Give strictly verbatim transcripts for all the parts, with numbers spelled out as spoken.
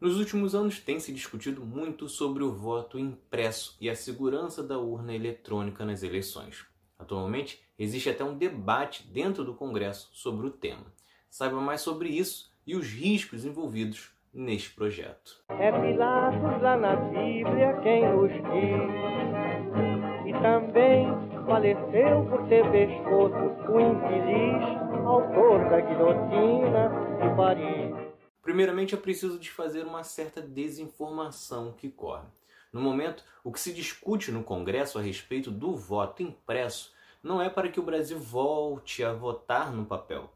Nos últimos anos tem se discutido muito sobre o voto impresso e a segurança da urna eletrônica nas eleições. Atualmente, existe até um debate dentro do Congresso sobre o tema. Saiba mais sobre isso e os riscos envolvidos neste projeto. É Pilatos lá na Bíblia quem nos diz, e também faleceu por ter pescoço o infeliz autor da guilhotina de Paris. Primeiramente, é preciso desfazer uma certa desinformação que corre. No momento, o que se discute no Congresso a respeito do voto impresso não é para que o Brasil volte a votar no papel.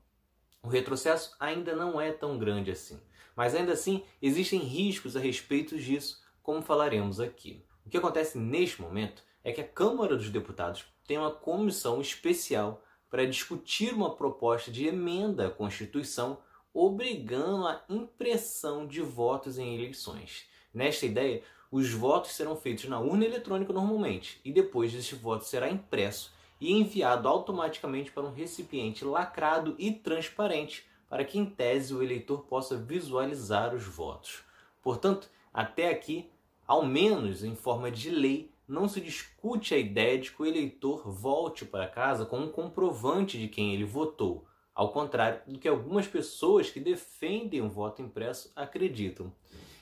O retrocesso ainda não é tão grande assim, mas ainda assim existem riscos a respeito disso, como falaremos aqui. O que acontece neste momento é que a Câmara dos Deputados tem uma comissão especial para discutir uma proposta de emenda à Constituição obrigando a impressão de votos em eleições. Nesta ideia, os votos serão feitos na urna eletrônica normalmente, e depois este voto será impresso e enviado automaticamente para um recipiente lacrado e transparente, para que, em tese, o eleitor possa visualizar os votos. Portanto, até aqui, ao menos em forma de lei, não se discute a ideia de que o eleitor volte para casa com um comprovante de quem ele votou, ao contrário do que algumas pessoas que defendem o voto impresso acreditam,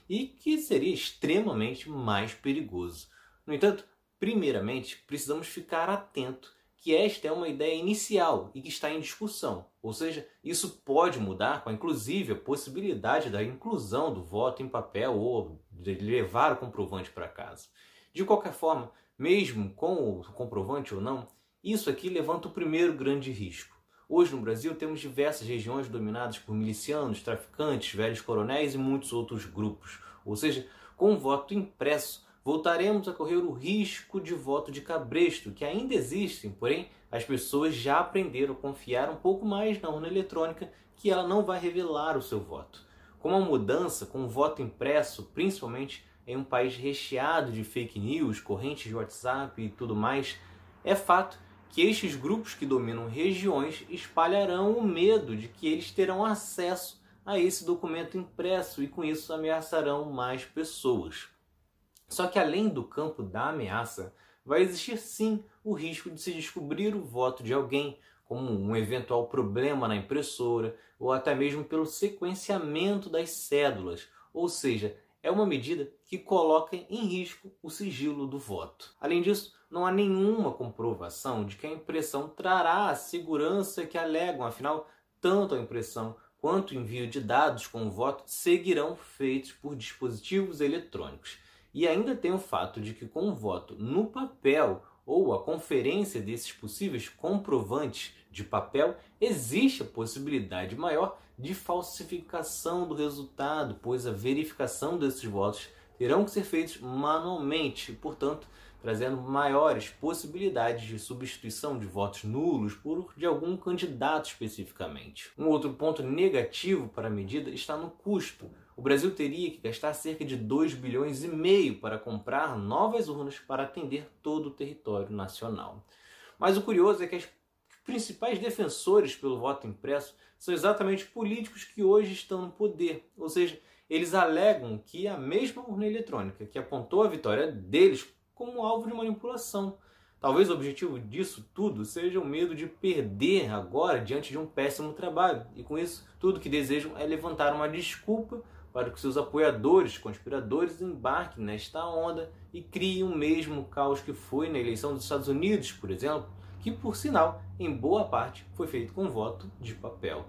e que seria extremamente mais perigoso. No entanto, primeiramente, precisamos ficar atento que esta é uma ideia inicial e que está em discussão, ou seja, isso pode mudar com, inclusive, a possibilidade da inclusão do voto em papel ou de levar o comprovante para casa. De qualquer forma, mesmo com o comprovante ou não, isso aqui levanta o primeiro grande risco. Hoje no Brasil temos diversas regiões dominadas por milicianos, traficantes, velhos coronéis e muitos outros grupos. Ou seja, com o voto impresso, voltaremos a correr o risco de voto de cabresto, que ainda existem, porém as pessoas já aprenderam a confiar um pouco mais na urna eletrônica, que ela não vai revelar o seu voto. Com a mudança, com o voto impresso, principalmente em um país recheado de fake news, correntes de WhatsApp e tudo mais, é fato que estes grupos que dominam regiões espalharão o medo de que eles terão acesso a esse documento impresso e com isso ameaçarão mais pessoas. Só que além do campo da ameaça, vai existir sim o risco de se descobrir o voto de alguém, como um eventual problema na impressora ou até mesmo pelo sequenciamento das cédulas, ou seja, é uma medida que coloca em risco o sigilo do voto. Além disso, não há nenhuma comprovação de que a impressão trará a segurança que alegam, afinal, tanto a impressão quanto o envio de dados com o voto seguirão feitos por dispositivos eletrônicos. E ainda tem o fato de que com o voto no papel ou a conferência desses possíveis comprovantes de papel, existe a possibilidade maior de falsificação do resultado, pois a verificação desses votos terão que ser feitos manualmente, portanto, trazendo maiores possibilidades de substituição de votos nulos por de algum candidato especificamente. Um outro ponto negativo para a medida está no custo. O Brasil teria que gastar cerca de dois bilhões e meio para comprar novas urnas para atender todo o território nacional. Mas o curioso é que as Os principais defensores pelo voto impresso são exatamente políticos que hoje estão no poder, ou seja, eles alegam que a mesma urna eletrônica que apontou a vitória deles como alvo de manipulação. Talvez o objetivo disso tudo seja o medo de perder agora diante de um péssimo trabalho, e com isso tudo que desejam é levantar uma desculpa para que seus apoiadores, conspiradores, embarquem nesta onda e criem o mesmo caos que foi na eleição dos Estados Unidos, por exemplo, que, por sinal, em boa parte foi feito com voto de papel.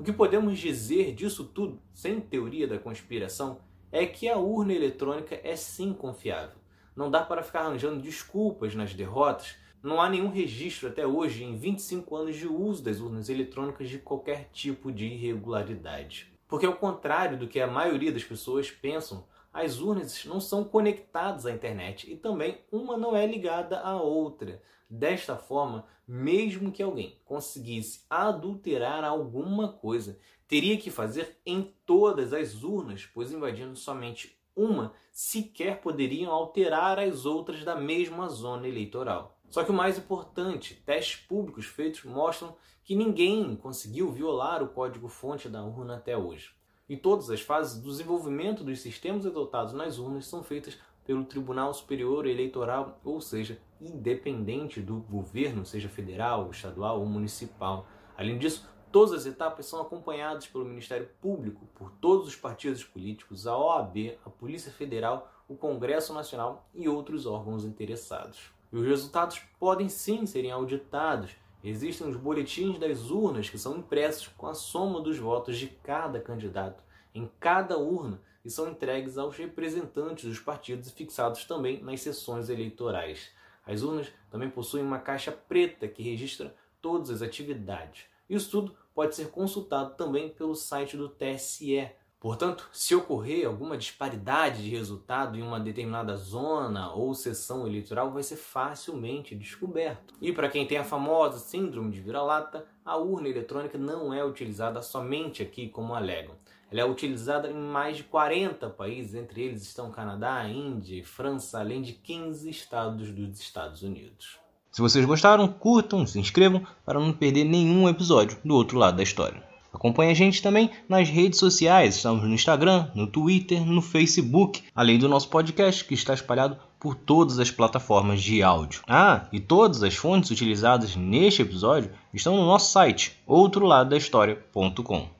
O que podemos dizer disso tudo, sem teoria da conspiração, é que a urna eletrônica é sim confiável. Não dá para ficar arranjando desculpas nas derrotas. Não há nenhum registro até hoje em vinte e cinco anos de uso das urnas eletrônicas de qualquer tipo de irregularidade. Porque, ao contrário do que a maioria das pessoas pensam, as urnas não são conectadas à internet e também uma não é ligada à outra. Desta forma, mesmo que alguém conseguisse adulterar alguma coisa, teria que fazer em todas as urnas, pois invadindo somente uma, sequer poderiam alterar as outras da mesma zona eleitoral. Só que o mais importante, testes públicos feitos mostram que ninguém conseguiu violar o código-fonte da urna até hoje. e todas as fases do desenvolvimento dos sistemas adotados nas urnas são feitas pelo Tribunal Superior Eleitoral, ou seja, independente do governo, seja federal, estadual ou municipal. Além disso, todas as etapas são acompanhadas pelo Ministério Público, por todos os partidos políticos, a O A B, a Polícia Federal, o Congresso Nacional e outros órgãos interessados. E os resultados podem sim serem auditados. Existem os boletins das urnas que são impressos com a soma dos votos de cada candidato em cada urna e são entregues aos representantes dos partidos e fixados também nas sessões eleitorais. As urnas também possuem uma caixa preta que registra todas as atividades. Isso tudo pode ser consultado também pelo site do T S E. Portanto, se ocorrer alguma disparidade de resultado em uma determinada zona ou seção eleitoral, vai ser facilmente descoberto. E para quem tem a famosa síndrome de vira-lata, a urna eletrônica não é utilizada somente aqui, como alegam. Ela é utilizada em mais de quarenta países, entre eles estão Canadá, Índia e França, além de quinze estados dos Estados Unidos. Se vocês gostaram, curtam, se inscrevam para não perder nenhum episódio do Outro Lado da História. Acompanhe a gente também nas redes sociais, estamos no Instagram, no Twitter, no Facebook, além do nosso podcast que está espalhado por todas as plataformas de áudio. Ah, e todas as fontes utilizadas neste episódio estão no nosso site, outro lado da história ponto com.